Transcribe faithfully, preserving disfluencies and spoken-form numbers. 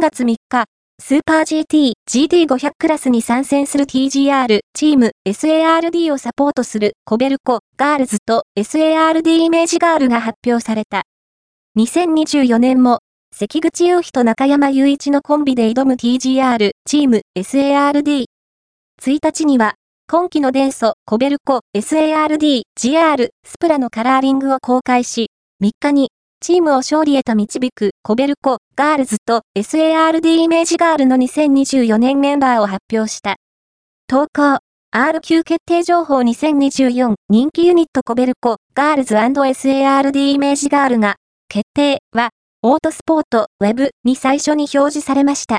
さんがつみっか、スーパー ジーティー、ジーティーごひゃく クラスに参戦する ティージーアール チーム エスエーアールディー をサポートするコベルコガールズと エスエーアールディー イメージガールが発表された。にせんにじゅうよねんも、関口雄飛と中山雄一のコンビで挑む ティージーアール チーム エスエーアールディー。ついたちには、今期の元祖コベルコ エスエーアールディー、ジーアール、スプラのカラーリングを公開し、みっかに、チームを勝利へと導くコベルコガールズと エスエーアールディー イメージガールのにせんにじゅうよねんメンバーを発表した。投稿 アールキュー 決定情報にせんにじゅうよん人気ユニットコベルコガールズ &エスエーアールディー イメージガールが決定はオートスポートウェブに最初に表示されました。